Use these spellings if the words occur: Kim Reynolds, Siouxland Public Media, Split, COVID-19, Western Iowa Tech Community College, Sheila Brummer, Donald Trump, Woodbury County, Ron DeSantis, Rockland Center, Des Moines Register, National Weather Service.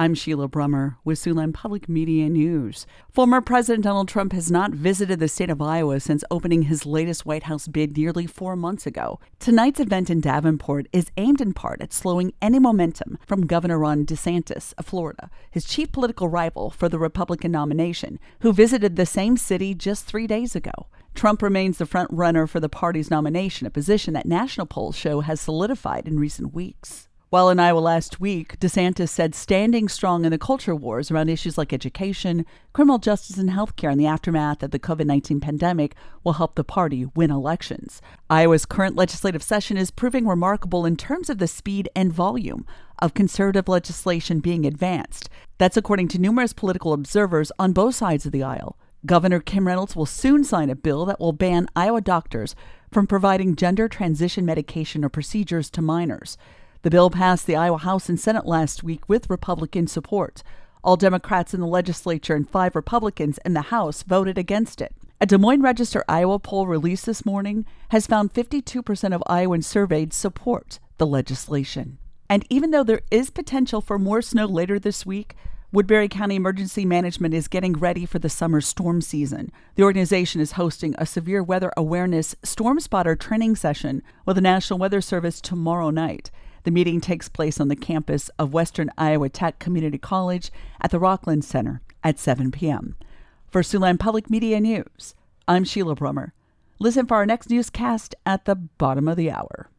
I'm Sheila Brummer with Siouxland Public Media News. Former President Donald Trump has not visited the state of Iowa since opening his latest White House bid nearly 4 months ago. Tonight's event in Davenport is aimed in part at slowing any momentum from Governor Ron DeSantis of Florida, his chief political rival for the Republican nomination, who visited the same city just 3 days ago. Trump remains the front-runner for the party's nomination, a position that national polls show has solidified in recent weeks. While in Iowa last week, DeSantis said standing strong in the culture wars around issues like education, criminal justice, and healthcare in the aftermath of the COVID-19 pandemic will help the party win elections. Iowa's current legislative session is proving remarkable in terms of the speed and volume of conservative legislation being advanced. That's according to numerous political observers on both sides of the aisle. Governor Kim Reynolds will soon sign a bill that will ban Iowa doctors from providing gender transition medication or procedures to minors. The bill passed the Iowa House and Senate last week with Republican support. All Democrats in the legislature and 5 Republicans in the House voted against it. A Des Moines Register Iowa poll released this morning has found 52% of Iowans surveyed support the legislation. And even though there is potential for more snow later this week, Woodbury County Emergency Management is getting ready for the summer storm season. The organization is hosting a severe weather awareness storm spotter training session with the National Weather Service tomorrow night. The meeting takes place on the campus of Western Iowa Tech Community College at the Rockland Center at 7 p.m. For Siouxland Public Media News, I'm Sheila Brummer. Listen for our next newscast at the bottom of the hour.